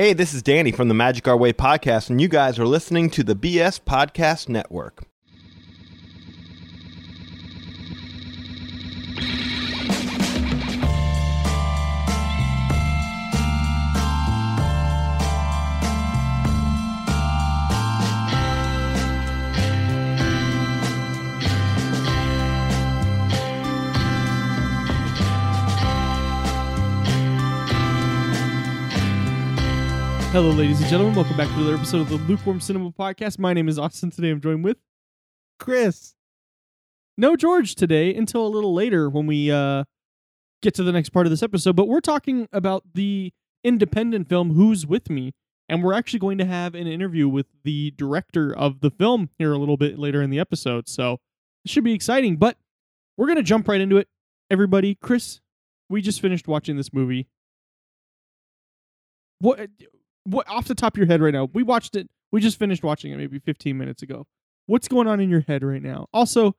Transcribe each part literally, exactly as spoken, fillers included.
Hey, this is Danny from the Magic Our Way podcast, and you guys are listening to the B S Podcast Network. Hello, ladies and gentlemen. Welcome back to another episode of the Lukewarm Cinema Podcast. My name is Austin. Today I'm joined with... Chris. No George today until a little later when we uh, get to the next part of this episode. But we're talking about the independent film Who's With Me. And we're actually going to have an interview with the director of the film here a little bit later in the episode. So it should be exciting. But we're going to jump right into it. Everybody, Chris, we just finished watching this movie. What... What, off the top of your head right now, we watched it, we just finished watching it maybe fifteen minutes ago. What's going on in your head right now? Also,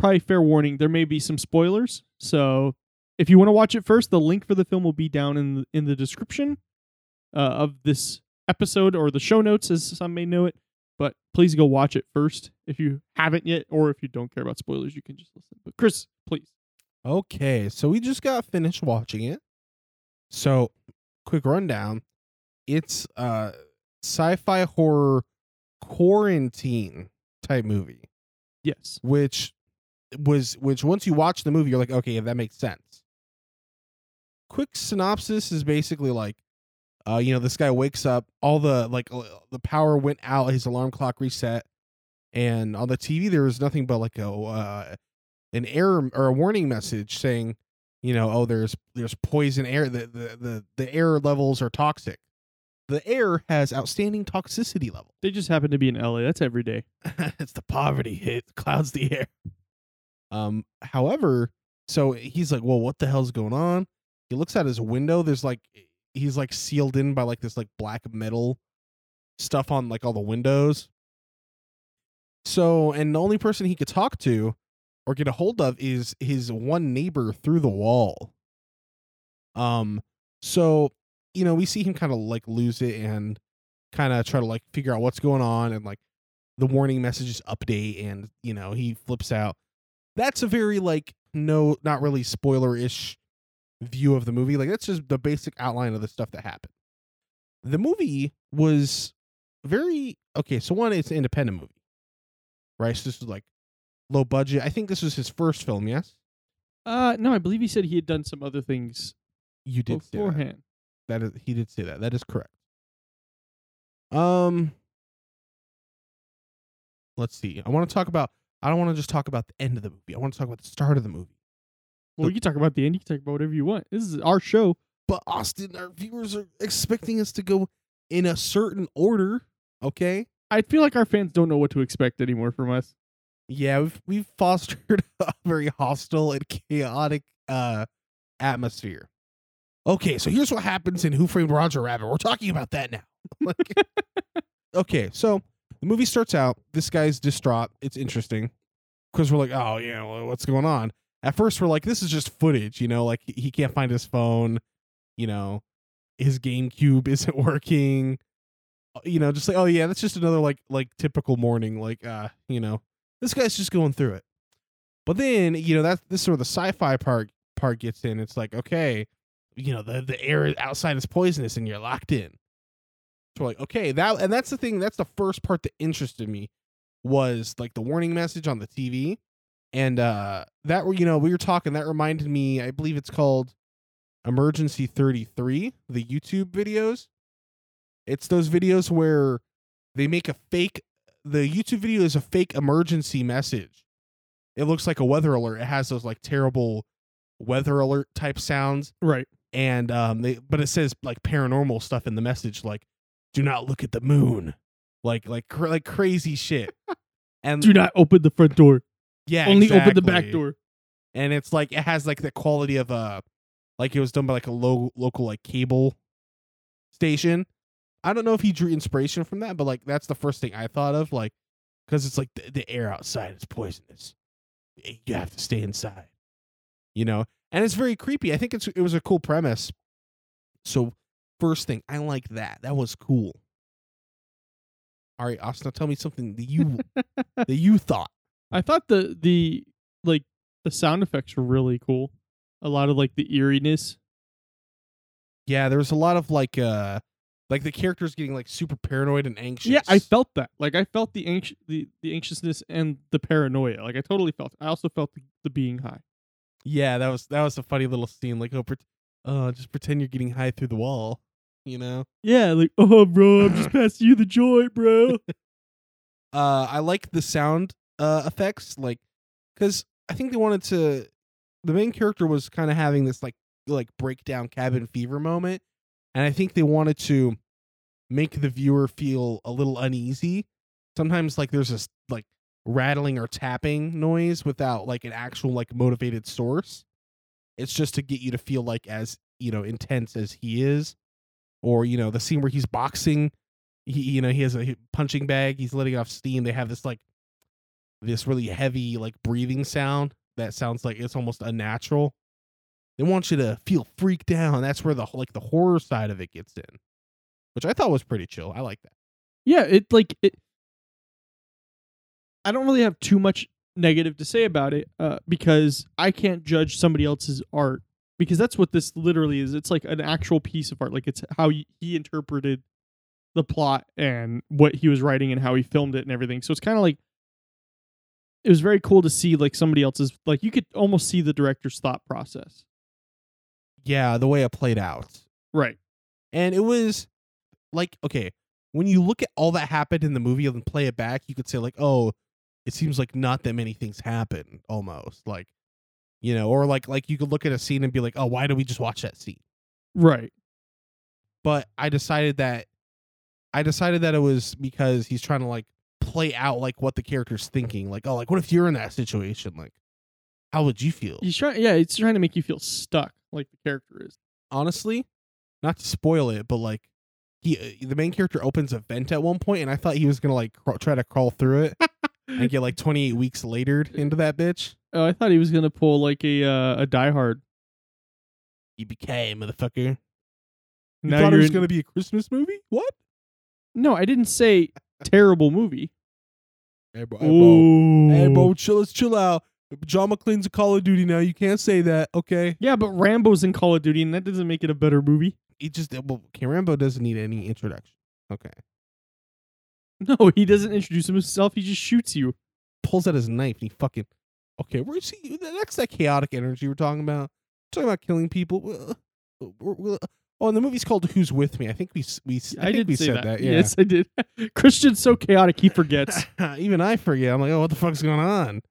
probably fair warning, there may be some spoilers. So if you want to watch it first, the link for the film will be down in the, in the description uh, of this episode, or the show notes, as some may know it. But please go watch it first if you haven't yet, or if you don't care about spoilers, you can just listen. But Chris, please. Okay, so we just got finished watching it. So, quick rundown. It's a sci-fi horror quarantine type movie. Yes. Which was which once you watch the movie, you're like, okay, that makes sense. Quick synopsis is basically like, uh, you know, this guy wakes up, all the like the power went out, his alarm clock reset, and on the T V there was nothing but like a uh, an error or a warning message saying, you know, oh, there's there's poison air, the the the, the air levels are toxic. The air has outstanding toxicity level. They just happen to be in L A. That's every day. It's the poverty. It clouds the air. Um. However, so he's like, well, what the hell's going on? He looks out his window. There's like, he's like sealed in by like this like black metal stuff on like all the windows. So, and the only person he could talk to or get a hold of is his one neighbor through the wall. Um. So... You know, we see him kind of like lose it and kind of try to like figure out what's going on, and like the warning messages update, and you know, he flips out. That's a very like no, not really spoiler-ish view of the movie. Like that's just the basic outline of the stuff that happened. The movie was very okay. So one, it's an independent movie, right? So this was like low budget. I think this was his first film. Yes. Uh, no, I believe he said he had done some other things. You did beforehand. That is, he did say that. That is correct. Um, let's see. I want to talk about. I don't want to just talk about the end of the movie. I want to talk about the start of the movie. Well, the, you talk about the end. You can talk about whatever you want. This is our show. But Austin, our viewers are expecting us to go in a certain order. Okay. I feel like our fans don't know what to expect anymore from us. Yeah, we've we've fostered a very hostile and chaotic uh, atmosphere. Okay, so here's what happens in Who Framed Roger Rabbit. We're talking about that now. Like, okay, so the movie starts out. This guy's distraught. It's interesting because we're like, oh, yeah, well, what's going on? At first, we're like, this is just footage, you know, like he can't find his phone. You know, his GameCube isn't working. You know, just like, oh, yeah, that's just another like like typical morning. Like, uh, you know, this guy's just going through it. But then, you know, that's this sort of the sci-fi part part gets in. It's like, okay. You know, the, the air outside is poisonous and you're locked in. So we're like, okay, that, and that's the thing. That's the first part that interested me was like the warning message on the T V. And uh, that, you know, we were talking, that reminded me, I believe it's called Emergency thirty-three, the YouTube videos. It's those videos where they make a fake, the YouTube video is a fake emergency message. It looks like a weather alert. It has those like terrible weather alert type sounds. Right. And um, they, but it says like paranormal stuff in the message, like "Do not look at the moon," like like cr- like crazy shit. And do not open the front door. Yeah, only exactly. Open the back door. And it's like it has like the quality of a, like it was done by like a low local like cable station. I don't know if he drew inspiration from that, but like that's the first thing I thought of, like because it's like the, the air outside is poisonous. You have to stay inside. You know. And it's very creepy. I think it's it was a cool premise. So first thing. I like that. That was cool. All right, Austin, tell me something that you that you thought. I thought the the like the sound effects were really cool. A lot of like the eeriness. Yeah, there was a lot of like uh like the characters getting like super paranoid and anxious. Yeah, I felt that. Like I felt the anx- the, the anxiousness and the paranoia. Like I totally felt it. I also felt the, the being high. Yeah, that was that was a funny little scene. Like, oh, uh, just pretend you're getting high through the wall, you know? Yeah, like, oh, bro, I'm just passing you the joint, bro. uh, I like the sound uh, effects, like, because I think they wanted to. The main character was kind of having this like like breakdown cabin fever moment, and I think they wanted to make the viewer feel a little uneasy. Sometimes, like, there's this like rattling or tapping noise without like an actual like motivated source. It's just to get you to feel like as, you know, intense as he is. Or, you know, the scene where he's boxing, he, you know, he has a punching bag, he's letting off steam. They have this like this really heavy like breathing sound that sounds like it's almost unnatural. They want you to feel freaked out. That's where the like the horror side of it gets in, which I thought was pretty chill. I like that. Yeah, it like it. I don't really have too much negative to say about it uh, because I can't judge somebody else's art, because that's what this literally is. It's like an actual piece of art. Like, it's how he interpreted the plot and what he was writing and how he filmed it and everything. So it's kind of like, it was very cool to see like somebody else's, like, you could almost see the director's thought process. Yeah, the way it played out. Right. And it was like, okay, when you look at all that happened in the movie and play it back, you could say like, oh, it seems like not that many things happen, almost, like, you know, or like like you could look at a scene and be like, oh, why did we just watch that scene? Right. But I decided that I decided that it was because he's trying to like play out like what the character's thinking, like, oh, like, what if you're in that situation? Like, how would you feel? He's trying, yeah, it's trying to make you feel stuck, like the character is. Honestly, not to spoil it, but like, he the main character opens a vent at one point, and I thought he was gonna like cr- try to crawl through it. And get like twenty-eight weeks later into that bitch. Oh, I thought he was gonna pull like a uh, a Die Hard. Yippee-ki-yay, motherfucker! You now thought it was in... gonna be a Christmas movie? What? No, I didn't say terrible movie. Hey bro, hey bro, hey, bro chill, let's chill out. John McClane's in Call of Duty now. You can't say that, okay? Yeah, but Rambo's in Call of Duty, and that doesn't make it a better movie. It just well, okay, Rambo doesn't need any introduction. Okay. No, he doesn't introduce himself. He just shoots you. Pulls out his knife and he fucking... Okay, we're see that's that chaotic energy we're talking about. We're talking about killing people. Oh, and the movie's called Who's With Me. I think we we I, I think did we say said that. that yeah. Yes, I did. Christian's so chaotic, he forgets. Even I forget. I'm like, oh, what the fuck's going on?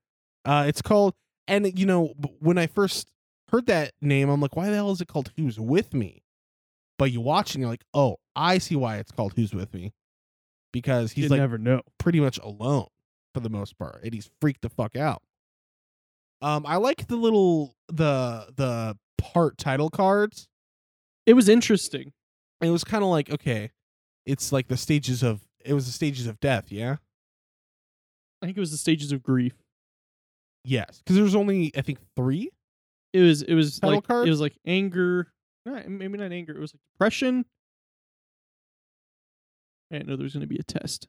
Uh, it's called... And, you know, when I first heard that name, I'm like, why the hell is it called Who's With Me? But you watch and you're like, oh, I see why it's called Who's With Me. Because he's like never know. Pretty much alone for the most part, and he's freaked the fuck out. Um, I like the little the the part title cards. It was interesting. It was kind of like, okay, it's like the stages of it was the stages of death. Yeah, I think it was the stages of grief. Yes, because there was only I think three. It was it was title like cards? It was like anger, not, maybe not anger. It was like depression. I didn't know there was going to be a test.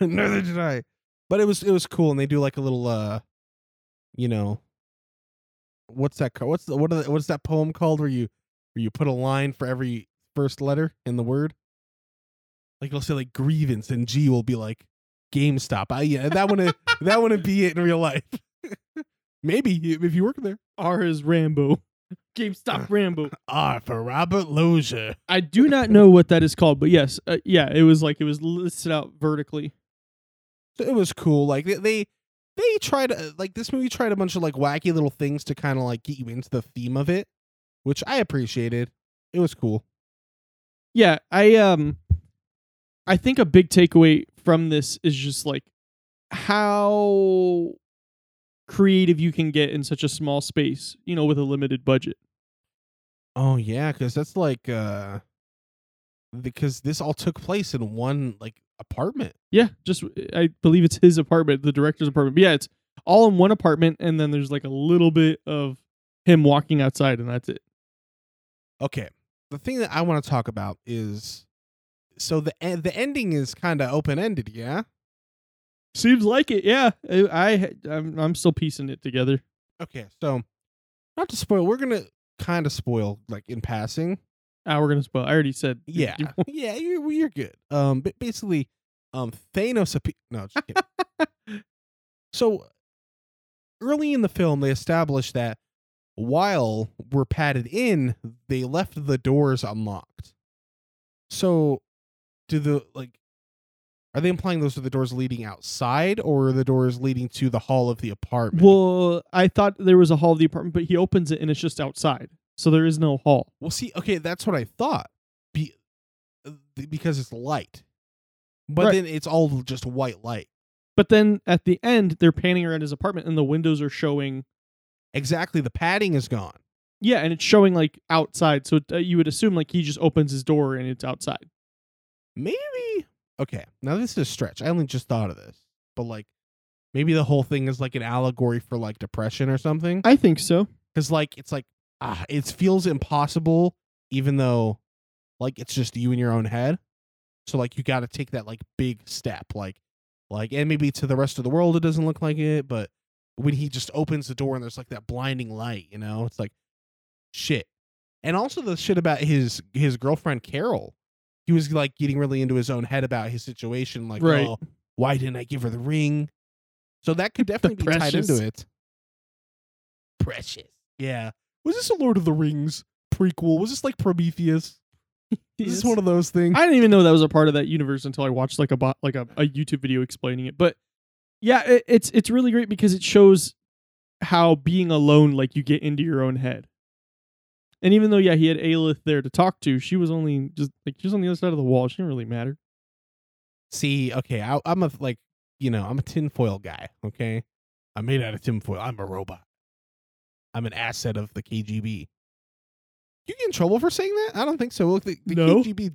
Neither did I. But it was it was cool, and they do like a little, uh, you know, what's that? Co- what's the, what? Are the, what's that poem called? Where you where you put a line for every first letter in the word. Like it'll say like grievance, and G will be like GameStop. I yeah, that wouldn't that wouldn't be it in real life. Maybe if you work there. R is Rambo. GameStop Rambo. Ah, for Robert Loja. I do not know what that is called, but yes, uh, yeah, it was like it was listed out vertically. It was cool. Like they, they, they tried uh, like this movie tried a bunch of like wacky little things to kind of like get you into the theme of it, which I appreciated. It was cool. Yeah, I um, I think a big takeaway from this is just like how creative you can get in such a small space, you know, with a limited budget. Oh yeah, because that's like uh because this all took place in one like apartment. Yeah, just I believe it's his apartment, the director's apartment. But yeah, it's all in one apartment, and then there's like a little bit of him walking outside, and that's it. Okay, the thing that I want to talk about is, so the the ending is kind of open ended, yeah. Seems like it, yeah. I, I I'm, I'm still piecing it together. Okay, so not to spoil, we're gonna kind of spoil like in passing. Ah, we're gonna spoil. I already said. Yeah, you yeah, you're you're good. Um, but basically, um, Thanos. Appe- no, just kidding. So early in the film, they established that while we're padded in, they left the doors unlocked. So, do the like? Are they implying those are the doors leading outside, or are the doors leading to the hall of the apartment? Well, I thought there was a hall of the apartment, but he opens it and it's just outside. So there is no hall. Well, see, okay, that's what I thought. Be- because it's light. But right. Then it's all just white light. But then at the end, they're panning around his apartment and the windows are showing. Exactly. The padding is gone. Yeah, and it's showing like outside. So uh, you would assume like he just opens his door and it's outside. Maybe. Okay, now this is a stretch. I only just thought of this. But, like, maybe the whole thing is, like, an allegory for, like, depression or something? I think so. Because, like, it's like, ah, it feels impossible, even though, like, it's just you in your own head. So, like, you got to take that, like, big step. Like, like, and maybe to the rest of the world it doesn't look like it, but when he just opens the door and there's, like, that blinding light, you know? It's like, shit. And also the shit about his his girlfriend, Carol. He was like getting really into his own head about his situation. Like, right. Oh, why didn't I give her the ring? So that could definitely be tied into it. Precious. Yeah. Was this a Lord of the Rings prequel? Was this like Prometheus? Is this one of those things? I didn't even know that was a part of that universe until I watched like a bot, like a, a YouTube video explaining it. But yeah, it, it's, it's really great because it shows how being alone, like you get into your own head. And even though, yeah, he had Aelith there to talk to, she was only just like she was on the other side of the wall. She didn't really matter. See, okay, I, I'm a like, you know, I'm a tinfoil guy. Okay, I'm made out of tinfoil. I'm a robot. I'm an asset of the K G B. You get in trouble for saying that? I don't think so. Look, the, the no. K G B,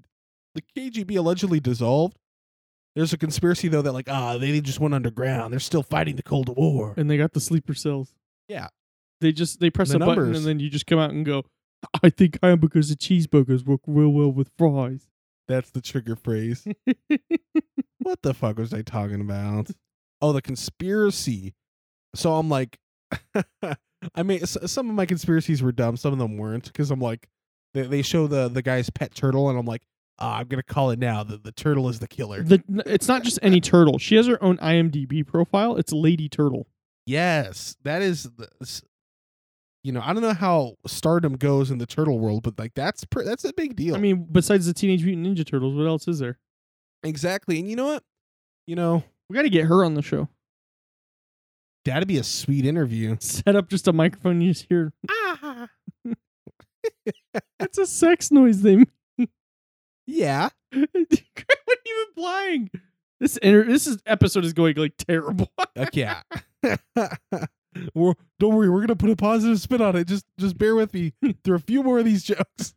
the K G B allegedly dissolved. There's a conspiracy though that like ah, oh, they just went underground. They're still fighting the Cold War, and they got the sleeper cells. Yeah, they just they press the a numbers. button, and then you just come out and go. I think hamburgers and cheeseburgers work real well with fries. That's the trigger phrase. What the fuck was I talking about? Oh, the conspiracy. So I'm like, I mean, some of my conspiracies were dumb. Some of them weren't because I'm like, they, they show the, the guy's pet turtle and I'm like, oh, I'm going to call it now. The, the turtle is the killer. The, it's not just any turtle. She has her own I M D B profile. It's Lady Turtle. Yes, that is... The, You know, I don't know how stardom goes in the turtle world, but like that's pr- that's a big deal. I mean, besides the Teenage Mutant Ninja Turtles, what else is there? Exactly. And you know what? You know, we got to get her on the show. That'd be a sweet interview. Set up just a microphone you just hear. Ah. That's a sex noise they make. Yeah. What are you implying? This inter- this is, episode is going like terrible. Okay. We're, don't worry, we're gonna put a positive spin on it. Just, just bear with me. There are a few more of these jokes.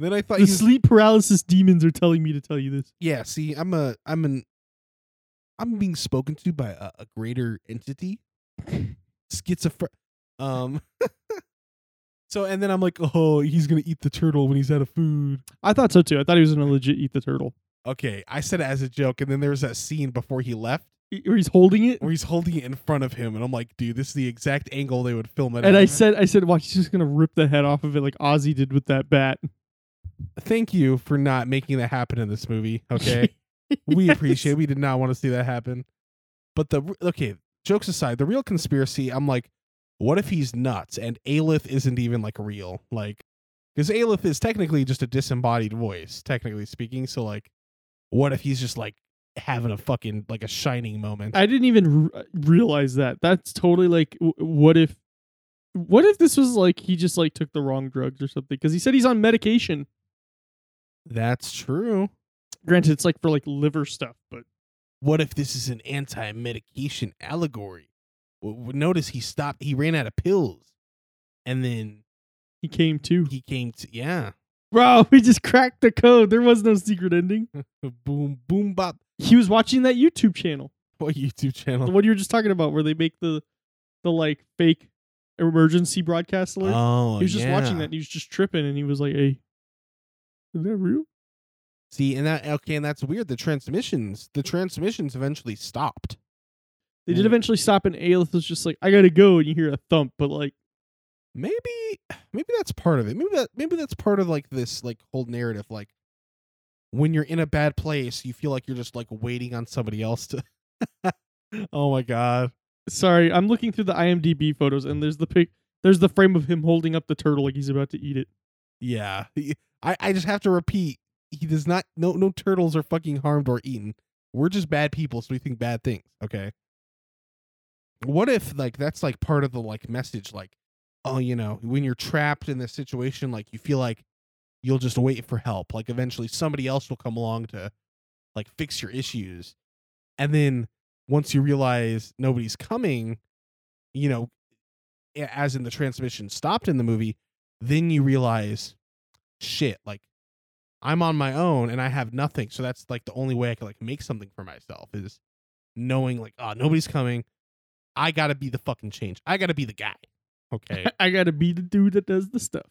Then I thought the you... sleep paralysis demons are telling me to tell you this. Yeah, see, I'm a, I'm an, I'm being spoken to by a, a greater entity, schizophren. Um. So and then I'm like, oh, he's gonna eat the turtle when he's out of food. I thought so too. I thought he was gonna legit eat the turtle. Okay, I said it as a joke, and then there was that scene before he left. Or he's holding it? Or he's holding it in front of him. And I'm like, dude, this is the exact angle they would film it. And I said, I said, watch, he's just going to rip the head off of it like Ozzy did with that bat. Thank you for not making that happen in this movie. Okay. We yes. appreciate it. We did not want to see that happen. But the, okay, jokes aside, the real conspiracy, I'm like, what if he's nuts? And Aelith isn't even like real. Like, because Aelith is technically just a disembodied voice, technically speaking. So like, what if he's just like, having a fucking like a shining moment. I didn't even r- realize that. That's totally like w- what if what if this was like he just like took the wrong drugs or something because he said he's on medication. That's true. Granted, it's like for like liver stuff, but what if this is an anti-medication allegory? W- notice he stopped he ran out of pills and then he came to. He came to. Yeah. Bro, we just cracked the code. There was no secret ending. Boom, boom, bop. He was watching that YouTube channel. What YouTube channel? The one you were just talking about where they make the, the like, fake emergency broadcast alert. Oh, yeah. He was just yeah. watching that, and he was just tripping, and he was like, hey, Is that real? See, and that okay, and that's weird. The transmissions, the transmissions eventually stopped. They did eventually stop, and Aelith was just like, "I gotta go," and you hear a thump. But like, maybe, maybe that's part of it. Maybe that, maybe that's part of like this like whole narrative. Like, when you're in a bad place, you feel like you're just like waiting on somebody else to. Oh my god! Sorry, I'm looking through the I M D B photos, and there's the pic, there's the frame of him holding up the turtle like he's about to eat it. Yeah, I, I just have to repeat. He does not, no, no turtles are fucking harmed or eaten. We're just bad people, so we think bad things. Okay. What if like, that's like part of the like message, like, oh, you know, when you're trapped in this situation, like you feel like you'll just wait for help. Like eventually somebody else will come along to like fix your issues. And then once you realize nobody's coming, you know, as in the transmission stopped in the movie, then you realize shit, like, I'm on my own and I have nothing. So that's like the only way I can like make something for myself is knowing like, oh, nobody's coming. I got to be the fucking change. I got to be the guy. Okay. I got to be the dude that does the stuff.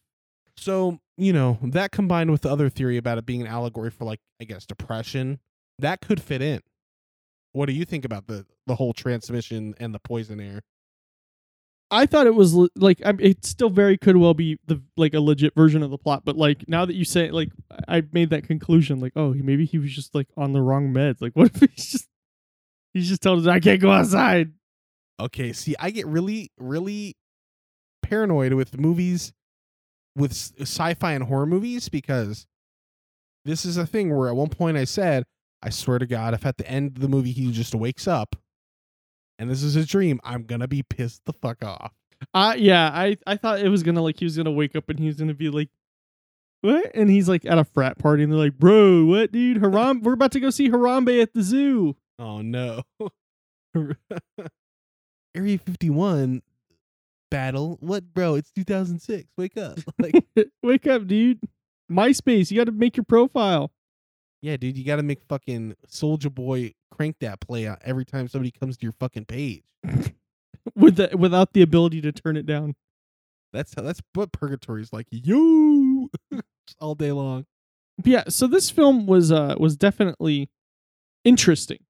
So, you know, that combined with the other theory about it being an allegory for like, I guess, depression, that could fit in. What do you think about the, the whole transmission and the poison air? I thought it was like, I mean, it still very could well be the like a legit version of the plot. But like now that you say it, like I made that conclusion, like, oh, maybe he was just like on the wrong meds. Like what if he's just he's just told us I can't go outside. OK, see, I get really, really paranoid with movies, with sci-fi and horror movies, because this is a thing where at one point I said, I swear to God, if at the end of the movie he just wakes up. And this is a dream, I'm going to be pissed the fuck off. Uh, yeah, I, I thought it was going to like he was going to wake up and he was going to be like, what? And he's like at a frat party and they're like, bro, what, dude? Harambe, we're about to go see Harambe at the zoo. Oh, no. Area fifty-one battle. What, bro? It's two thousand six. Wake up. Like, wake up, dude. MySpace. You got to make your profile. Yeah, dude, you got to make fucking Soulja Boy crank that play out every time somebody comes to your fucking page. With the, without the ability to turn it down. That's how, that's what purgatory is like. You all day long. But yeah, so this film was uh was definitely interesting.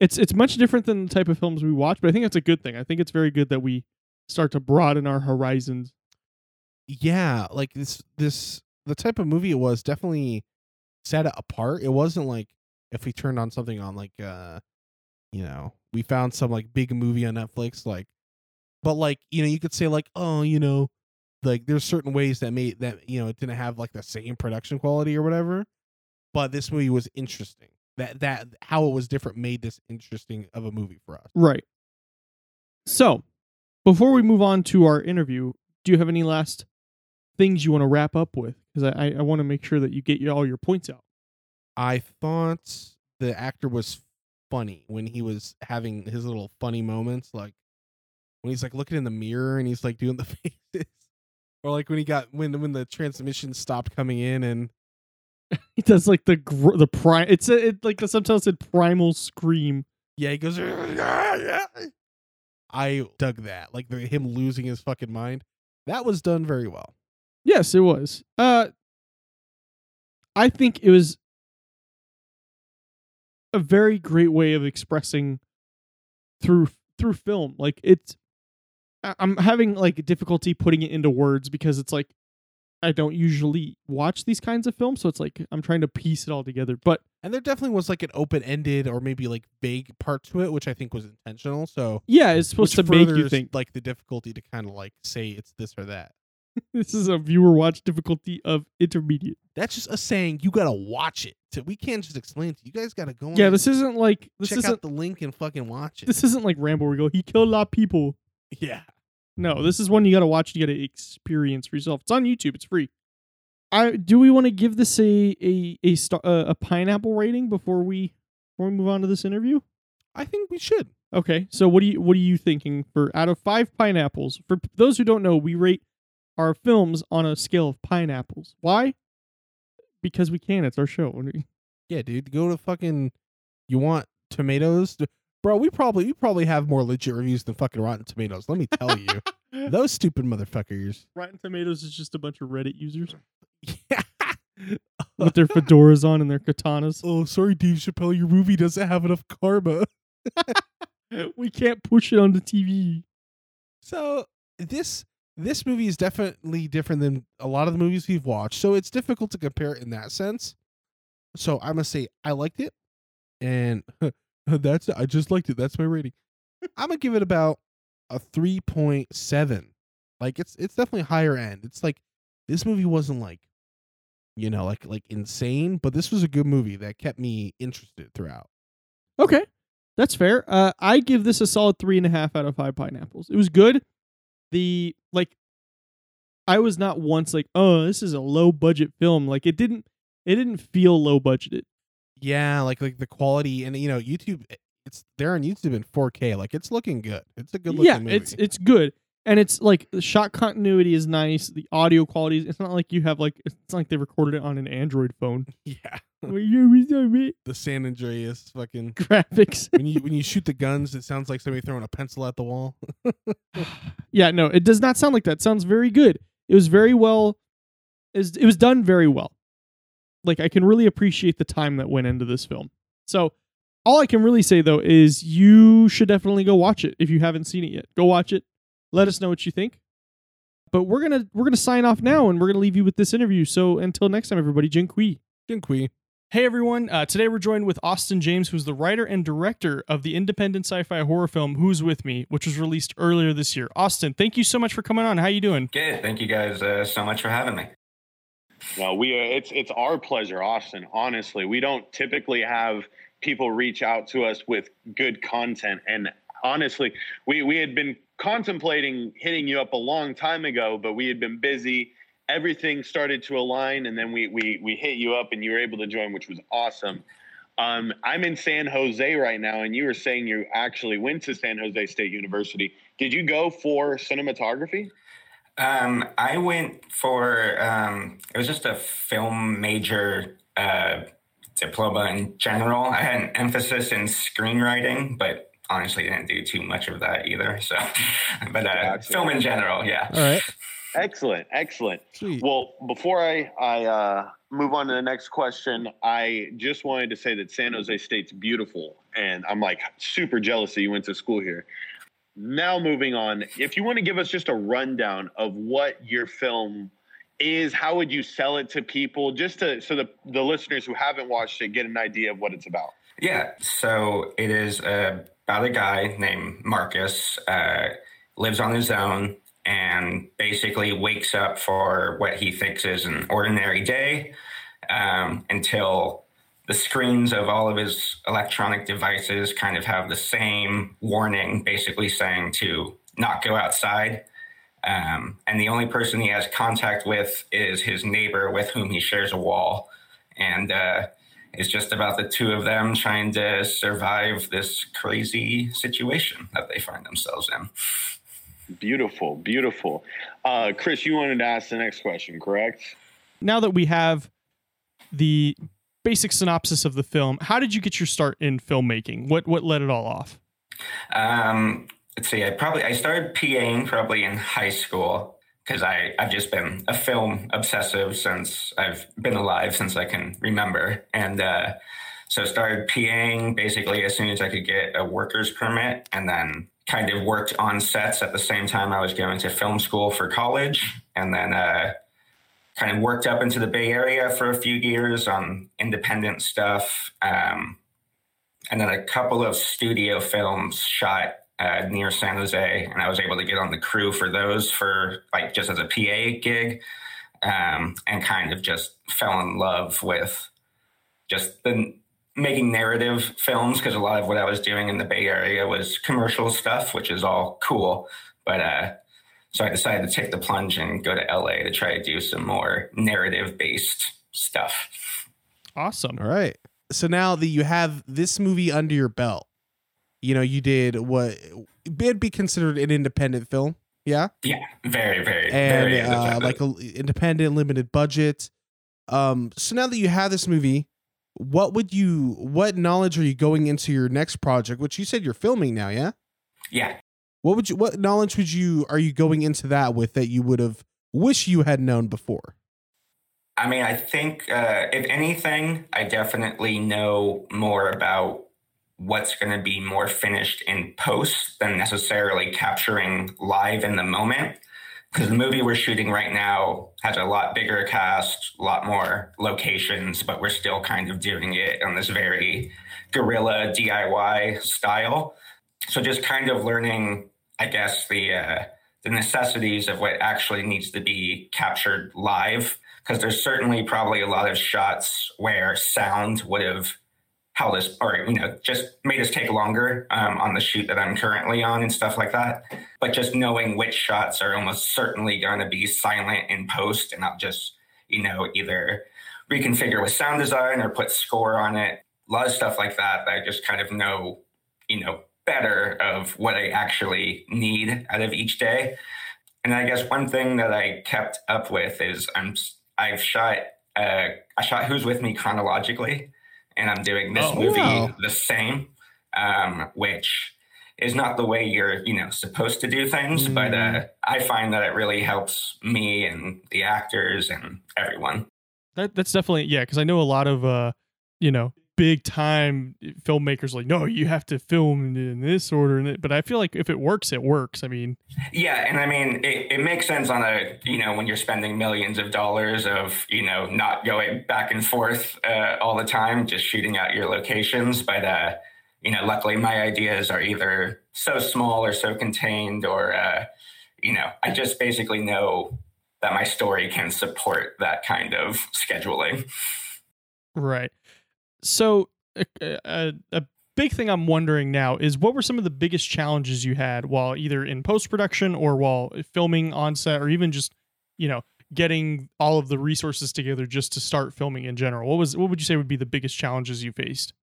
It's it's much different than the type of films we watch, but I think that's a good thing. I think it's very good that we start to broaden our horizons. Yeah, like this this the type of movie it was definitely set it apart. It wasn't like if we turned on something on like uh you know, we found some like big movie on Netflix, like, but like, you know, you could say like, oh, you know, like there's certain ways that made that, you know, it didn't have like the same production quality or whatever, but this movie was interesting. That that how it was different made this interesting of a movie for us. Right. So before we move on to our interview, do you have any last things you want to wrap up with? Because I, I want to make sure that you get your, all your points out. I thought the actor was funny when he was having his little funny moments, like when he's like looking in the mirror and he's like doing the faces, or like when he got when when the transmission stopped coming in and he does like the gr- the prime. It's a, it like the subtitles said primal scream. Yeah, he goes. I dug that, like the, him losing his fucking mind. That was done very well. Yes, it was. Uh, I think it was a very great way of expressing through through film. Like it's, I'm having like difficulty putting it into words because it's like I don't usually watch these kinds of films, so it's like I'm trying to piece it all together. But and there definitely was like an open ended or maybe like vague part to it, which I think was intentional. So yeah, it's supposed to make you think like the difficulty to kind of like say it's this or that. This is a viewer watch difficulty of intermediate. That's just us saying you gotta watch it. So we can't just explain it to you. You guys gotta go. Yeah, on this isn't like this check isn't, out the link and fucking watch it. This isn't like Rambo where we go, he killed a lot of people. Yeah. No, this is one you gotta watch. You gotta experience for yourself. It's on YouTube. It's free. I do we want to give this a a a, star, uh, a pineapple rating before we before we move on to this interview? I think we should. Okay. So what do you what are you thinking for out of five pineapples? For those who don't know, we rate our films on a scale of pineapples. Why? Because we can. It's our show. Yeah, dude. Go to fucking. You want tomatoes, bro? We probably we probably have more legit reviews than fucking Rotten Tomatoes. Let me tell you, those stupid motherfuckers. Rotten Tomatoes is just a bunch of Reddit users. Yeah. with their fedoras on and their katanas. Oh, sorry, Dave Chappelle, your movie doesn't have enough karma. We can't push it on the T V. So this this movie is definitely different than a lot of the movies we've watched. So it's difficult to compare it in that sense. So I must say I liked it, and that's I just liked it. That's my rating. I'm gonna give it about a three point seven. Like it's it's definitely higher end. It's like this movie wasn't like, you know, like like insane, but this was a good movie that kept me interested throughout. Okay. That's fair. Uh, I give this a solid three and a half out of five pineapples. It was good. The like, I was not once like, oh, this is a low budget film. Like it didn't, it didn't feel low budgeted. Yeah, like like the quality, and you know, YouTube, it's they're on YouTube in four K. Like it's looking good. It's a good looking yeah, movie. Yeah, it's it's good, and it's like the shot continuity is nice. The audio quality, it's not like you have like it's not like they recorded it on an Android phone. Yeah. The San Andreas fucking graphics. when you when you shoot the guns, it sounds like somebody throwing a pencil at the wall. Yeah, no, it does not sound like that. It sounds very good. It was very well. It was, it was done very well. Like I can really appreciate the time that went into this film. So all I can really say though is you should definitely go watch it if you haven't seen it yet. Go watch it. Let us know what you think. But we're gonna we're gonna sign off now, and we're gonna leave you with this interview. So until next time, everybody, Jin Kui. Jin Kui. Hey everyone, uh, today we're joined with Austin James, who's the writer and director of the independent sci-fi horror film Who's With Me, which was released earlier this year. Austin, thank you so much for coming on. How you doing? Good. Thank you guys uh, so much for having me. No, we uh, it's it's our pleasure, Austin. Honestly, we don't typically have people reach out to us with good content, and honestly, we, we had been contemplating hitting you up a long time ago, but we had been busy. Everything started to align, and then we, we we hit you up, and you were able to join, which was awesome. Um, I'm in San Jose right now, and you were saying you actually went to San Jose State University. Did you go for cinematography? Um, I went for um, it was just a film major uh, diploma in general. I had an emphasis in screenwriting, but honestly, didn't do too much of that either. So, but uh, film in general, yeah. All right. Excellent, excellent. Sweet. Well, before I, I uh, move on to the next question, I just wanted to say that San Jose State's beautiful, and I'm like super jealous that you went to school here. Now moving on, if you want to give us just a rundown of what your film is, how would you sell it to people, just to so the, the listeners who haven't watched it get an idea of what it's about? Yeah, so it is uh, about a guy named Marcus, uh, lives on his own, and basically wakes up for what he thinks is an ordinary day um, until the screens of all of his electronic devices kind of have the same warning, basically saying to not go outside. Um, and the only person he has contact with is his neighbor with whom he shares a wall. And uh, it's just about the two of them trying to survive this crazy situation that they find themselves in. Beautiful, beautiful. Uh, Chris, you wanted to ask the next question, correct? Now that we have the basic synopsis of the film, how did you get your start in filmmaking? What what let it all off? Um, let's see. I probably I started PAing probably in high school because I I've just been a film obsessive since I've been alive, since I can remember, and uh, so started PAing basically as soon as I could get a worker's permit, and then kind of worked on sets at the same time I was going to film school for college, and then uh, kind of worked up into the Bay Area for a few years on independent stuff. Um, and then a couple of studio films shot uh, near San Jose, and I was able to get on the crew for those for like just as a P A gig, um, and kind of just fell in love with just the making narrative films, because a lot of what I was doing in the Bay Area was commercial stuff, which is all cool. But uh, so I decided to take the plunge and go to L A to try to do some more narrative based stuff. Awesome. All right. So now that you have this movie under your belt, you know, you did what would be considered an independent film. Yeah. Yeah. Very, very, and, very uh, like an independent, limited budget. Um, so now that you have this movie, What would you, what knowledge are you going into your next project, which you said you're filming now? Yeah. Yeah. What would you, what knowledge would you, are you going into that with that you would have wished you had known before? I mean, I think, uh, if anything, I definitely know more about what's going to be more finished in post than necessarily capturing live in the moment, because the movie we're shooting right now has a lot bigger cast, a lot more locations, but we're still kind of doing it on this very guerrilla D I Y style. So just kind of learning, I guess, the uh, the necessities of what actually needs to be captured live. Because there's certainly probably a lot of shots where sound would have held us, or, you know, just made us take longer um, on the shoot that I'm currently on and stuff like that. But just knowing which shots are almost certainly going to be silent in post, and I'll just, you know, either reconfigure with sound design or put score on it. A lot of stuff like that, that I just kind of know, you know, better of what I actually need out of each day. And I guess one thing that I kept up with is I'm... I've shot, uh, I shot Who's With Me chronologically, and I'm doing this oh, movie wow. the same, um, which is not the way you're, you know, supposed to do things, mm. but uh, I find that it really helps me and the actors and everyone. That That's definitely, yeah, because I know a lot of, uh, you know, big time filmmakers like, no, you have to film in this order, and but I feel like if it works, it works. I mean, yeah, and I mean it, it makes sense on a, you know, when you're spending millions of dollars of, you know, not going back and forth uh, all the time, just shooting out your locations. But uh, you know, luckily my ideas are either so small or so contained, or uh, you know, I just basically know that my story can support that kind of scheduling. Right. So uh, a, a big thing I'm wondering now is, what were some of the biggest challenges you had while either in post-production or while filming on set, or even just, you know, getting all of the resources together just to start filming in general? What was, what would you say would be the biggest challenges you faced?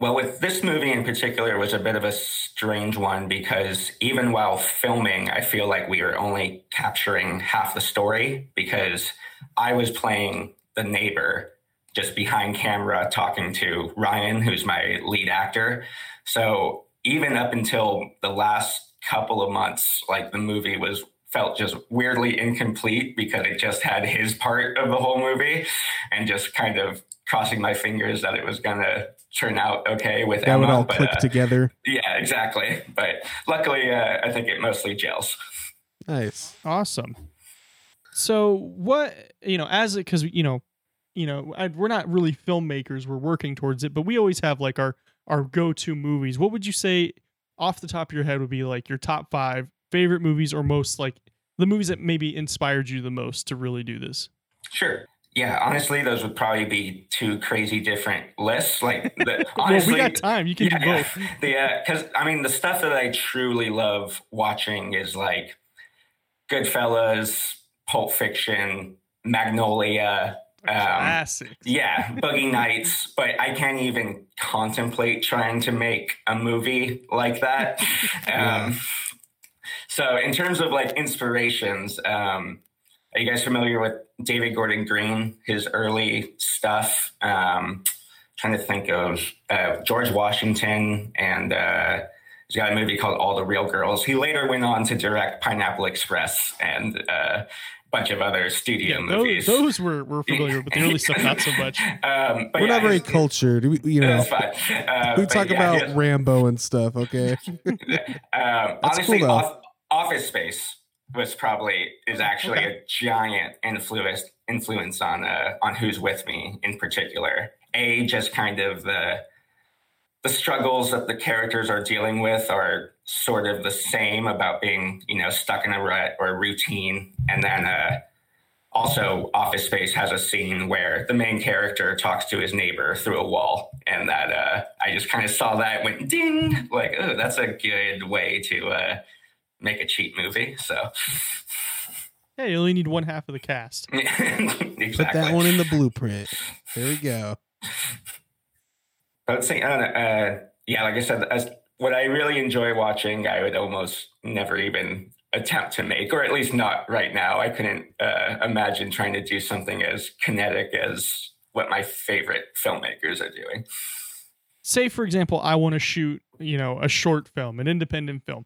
Well, with this movie in particular, it was a bit of a strange one, because even while filming, I feel like we were only capturing half the story, because I was playing the neighbor just behind camera talking to Ryan, who's my lead actor. So even up until the last couple of months, like, the movie was felt just weirdly incomplete, because it just had his part of the whole movie, and just kind of crossing my fingers that it was gonna turn out okay with that Emma. That would all but, click uh, together. Yeah, exactly. But luckily, uh, I think it mostly gels. Nice. Awesome. So what, you know, as it, cause you know, you know, I, we're not really filmmakers, we're working towards it, but we always have like our, our go-to movies. What would you say off the top of your head would be like your top five favorite movies, or most like the movies that maybe inspired you the most to really do this? Sure. Yeah. Honestly, those would probably be two crazy different lists. Like, the, honestly, well, we got time. You can yeah, do both. Yeah. The, uh, cause I mean, the stuff that I truly love watching is like Goodfellas, Pulp Fiction, Magnolia, Um, yeah, Boogie Nights, but I can't even contemplate trying to make a movie like that. yeah. Um, so in terms of like inspirations, um, are you guys familiar with David Gordon Green, his early stuff? Um, trying to think of uh, George Washington, and uh, he's got a movie called All the Real Girls. He later went on to direct Pineapple Express and uh bunch of other studio yeah, those, movies. Those were we're familiar, but the early stuff not so much. Um, but we're yeah, not very cultured. We, you know, uh, we talk yeah, about yeah. Rambo and stuff. Okay. um, honestly, cool, off, Office Space was probably is actually okay. a giant influence influence on uh, on Who's With Me in particular. A just kind of the the struggles that the characters are dealing with are sort of the same, about being, you know, stuck in a rut or a routine. And then uh, also Office Space has a scene where the main character talks to his neighbor through a wall. And that uh, I just kind of saw that, went ding, like, oh, that's a good way to uh, make a cheap movie. So, hey, you only need one half of the cast. Exactly. Put that one in the blueprint. There we go. I would say, I don't know, uh, yeah, like I said, as, what I really enjoy watching, I would almost never even attempt to make, or at least not right now. I couldn't uh, imagine trying to do something as kinetic as what my favorite filmmakers are doing. Say, for example, I want to shoot, you know, a short film, an independent film.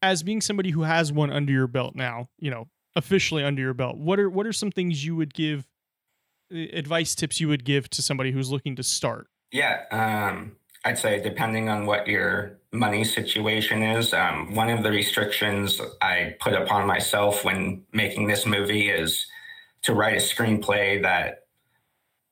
As being somebody who has one under your belt now, you know, officially under your belt, what are what are some things you would give, advice tips you would give to somebody who's looking to start? Yeah, um, I'd say depending on what your money situation is, um, one of the restrictions I put upon myself when making this movie is to write a screenplay that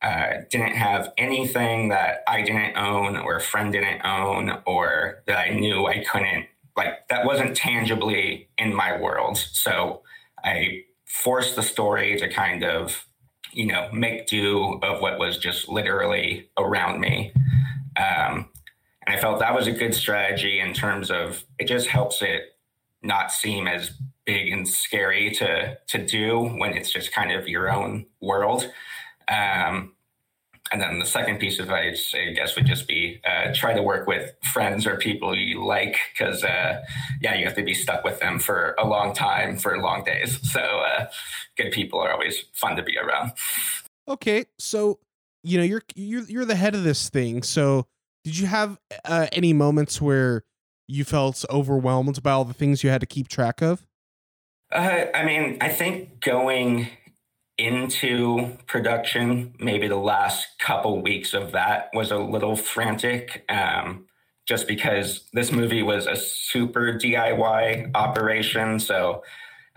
uh, didn't have anything that I didn't own or a friend didn't own or that I knew I couldn't, like that wasn't tangibly in my world. So I forced the story to kind of, you know, make do of what was just literally around me. Um, and I felt that was a good strategy in terms of it just helps it not seem as big and scary to to do when it's just kind of your own world. Um, and then the second piece of advice, I guess, would just be uh, try to work with friends or people you like, because, uh, yeah, you have to be stuck with them for a long time, for long days. So uh, good people are always fun to be around. Okay, so, you know, you're you're you're the head of this thing. So did you have uh, any moments where you felt overwhelmed by all the things you had to keep track of? Uh, I mean, I think going into production, maybe the last couple weeks of that was a little frantic, um, just because this movie was a super D I Y operation. So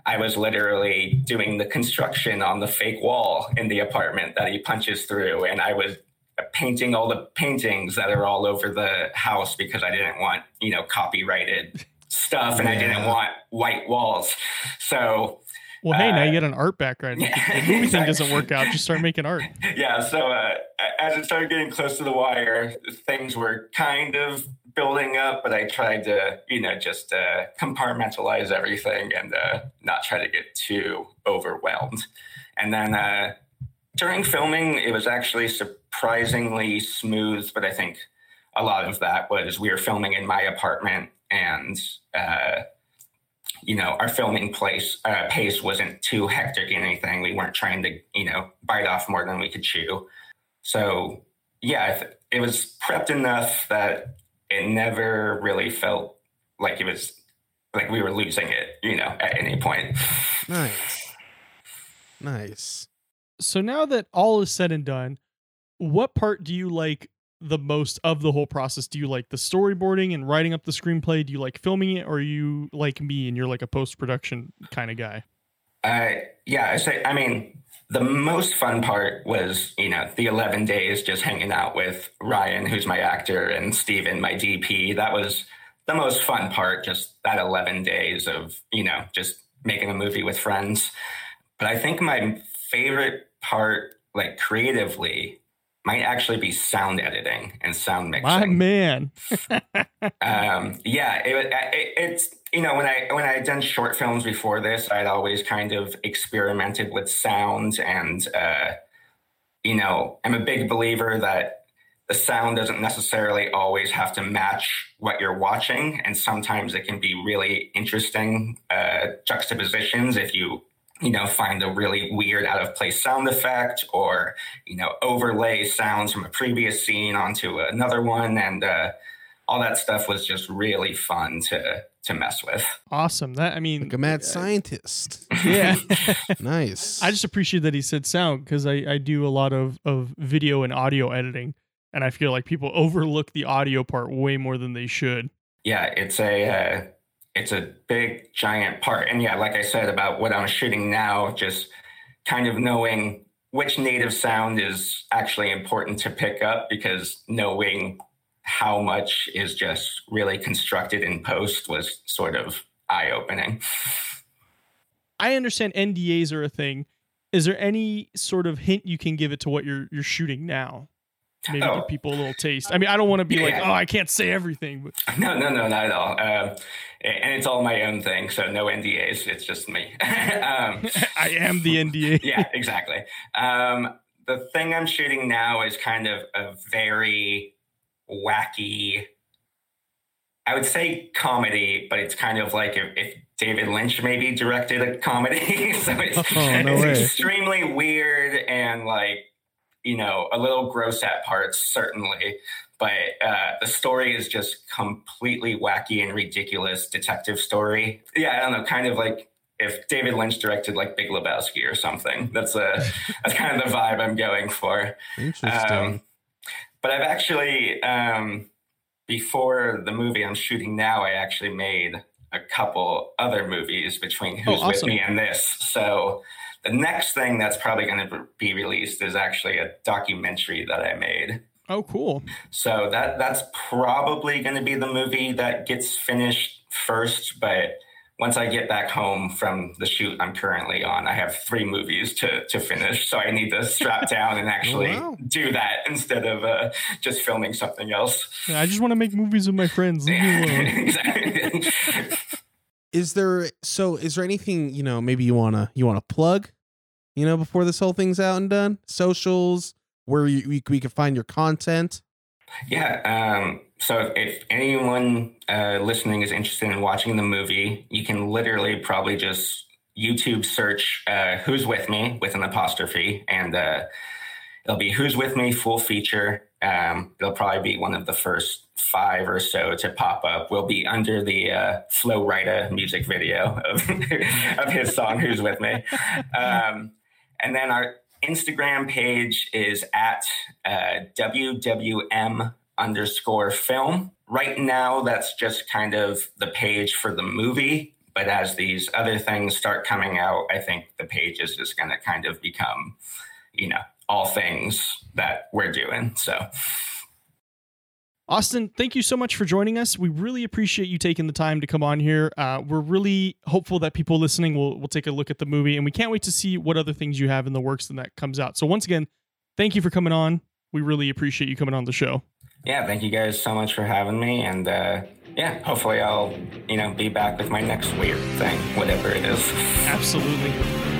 I was literally doing the construction on the fake wall in the apartment that he punches through. And I was painting all the paintings that are all over the house because I didn't want, you know, copyrighted stuff, and yeah. I didn't want white walls. So, well, hey, uh, now you get an art background. Yeah, if everything exactly. doesn't work out, just start making art. Yeah. So uh, as it started getting close to the wire, things were kind of building up, but I tried to, you know, just uh, compartmentalize everything and uh, not try to get too overwhelmed. And then uh, during filming, it was actually surprisingly smooth, but I think a lot of that was we were filming in my apartment. And, uh, you know, our filming place uh, pace wasn't too hectic or anything. We weren't trying to, you know, bite off more than we could chew. So, yeah, it was prepped enough that it never really felt like it was like we were losing it, you know, at any point. Nice. Nice. So now that all is said and done, what part do you like the most of the whole process? Do you like the storyboarding and writing up the screenplay? Do you like filming it, or are you like me and you're like a post-production kind of guy? Uh, yeah, I say, I mean, the most fun part was, you know, the eleven days just hanging out with Ryan, who's my actor, and Steven, my D P. That was the most fun part, just that eleven days of, you know, just making a movie with friends. But I think my favorite part, like creatively, might actually be sound editing and sound mixing. My man. um, yeah, it, it, it's, you know, when I when I had done short films before this, I'd always kind of experimented with sound. And, uh, you know, I'm a big believer that the sound doesn't necessarily always have to match what you're watching. And sometimes it can be really interesting uh, juxtapositions if you you know, find a really weird out of place sound effect, or, you know, overlay sounds from a previous scene onto another one. And uh, all that stuff was just really fun to to mess with. Awesome. That, I mean, like a mad uh, scientist. Yeah. Nice. I just appreciate that he said sound, because I, I do a lot of, of video and audio editing, and I feel like people overlook the audio part way more than they should. Yeah. It's a, uh, It's a big, giant part. And yeah, like I said about what I'm shooting now, just kind of knowing which native sound is actually important to pick up, because knowing how much is just really constructed in post was sort of eye-opening. I understand N D As are a thing. Is there any sort of hint you can give it to what you're you're shooting now? Maybe oh. give people a little taste. I mean, I don't want to be yeah. like, oh, I can't say everything. But. No, no, no, not at all. Uh, and it's all my own thing, so no N D As. It's just me. um, I am the N D A. Yeah, exactly. Um, the thing I'm shooting now is kind of a very wacky, I would say comedy, but it's kind of like if, if David Lynch maybe directed a comedy. So it's, oh, no it's extremely weird and like, you know, a little gross at parts, certainly, but uh, the story is just completely wacky and ridiculous detective story. Yeah, I don't know, kind of like if David Lynch directed like Big Lebowski or something. That's a that's kind of the vibe I'm going for. Interesting. Um, but I've actually, um, before the movie I'm shooting now, I actually made a couple other movies between Who's oh, awesome. With Me and this. So the next thing that's probably going to be released is actually a documentary that I made. Oh, cool. So that that's probably going to be the movie that gets finished first, but once I get back home from the shoot I'm currently on, I have three movies to, to finish. So I need to strap down and actually wow. do that instead of uh, just filming something else. Yeah, I just want to make movies with my friends. Exactly. Is there, so is there anything, you know, maybe you want to, you want to plug, you know, before this whole thing's out and done? Socials, where you, we, we can find your content. Yeah. Um, So if anyone uh, listening is interested in watching the movie, you can literally probably just YouTube search uh, Who's With Me with an apostrophe, and uh, it'll be Who's With Me full feature. Um, it'll probably be one of the first five or so to pop up. We'll be under the uh, Flo Rida music video of, of his song, Who's With Me. Um, and then our Instagram page is at uh, W W M underscore film. Right now, that's just kind of the page for the movie. But as these other things start coming out, I think the page is just going to kind of become, you know, all things that we're doing. So, Austin, thank you so much for joining us. We really appreciate you taking the time to come on here. Uh, we're really hopeful that people listening will, will take a look at the movie, and we can't wait to see what other things you have in the works when that comes out. So once again, thank you for coming on. We really appreciate you coming on the show. Yeah, thank you guys so much for having me. And uh, yeah, hopefully I'll, you know, be back with my next weird thing, whatever it is. Absolutely.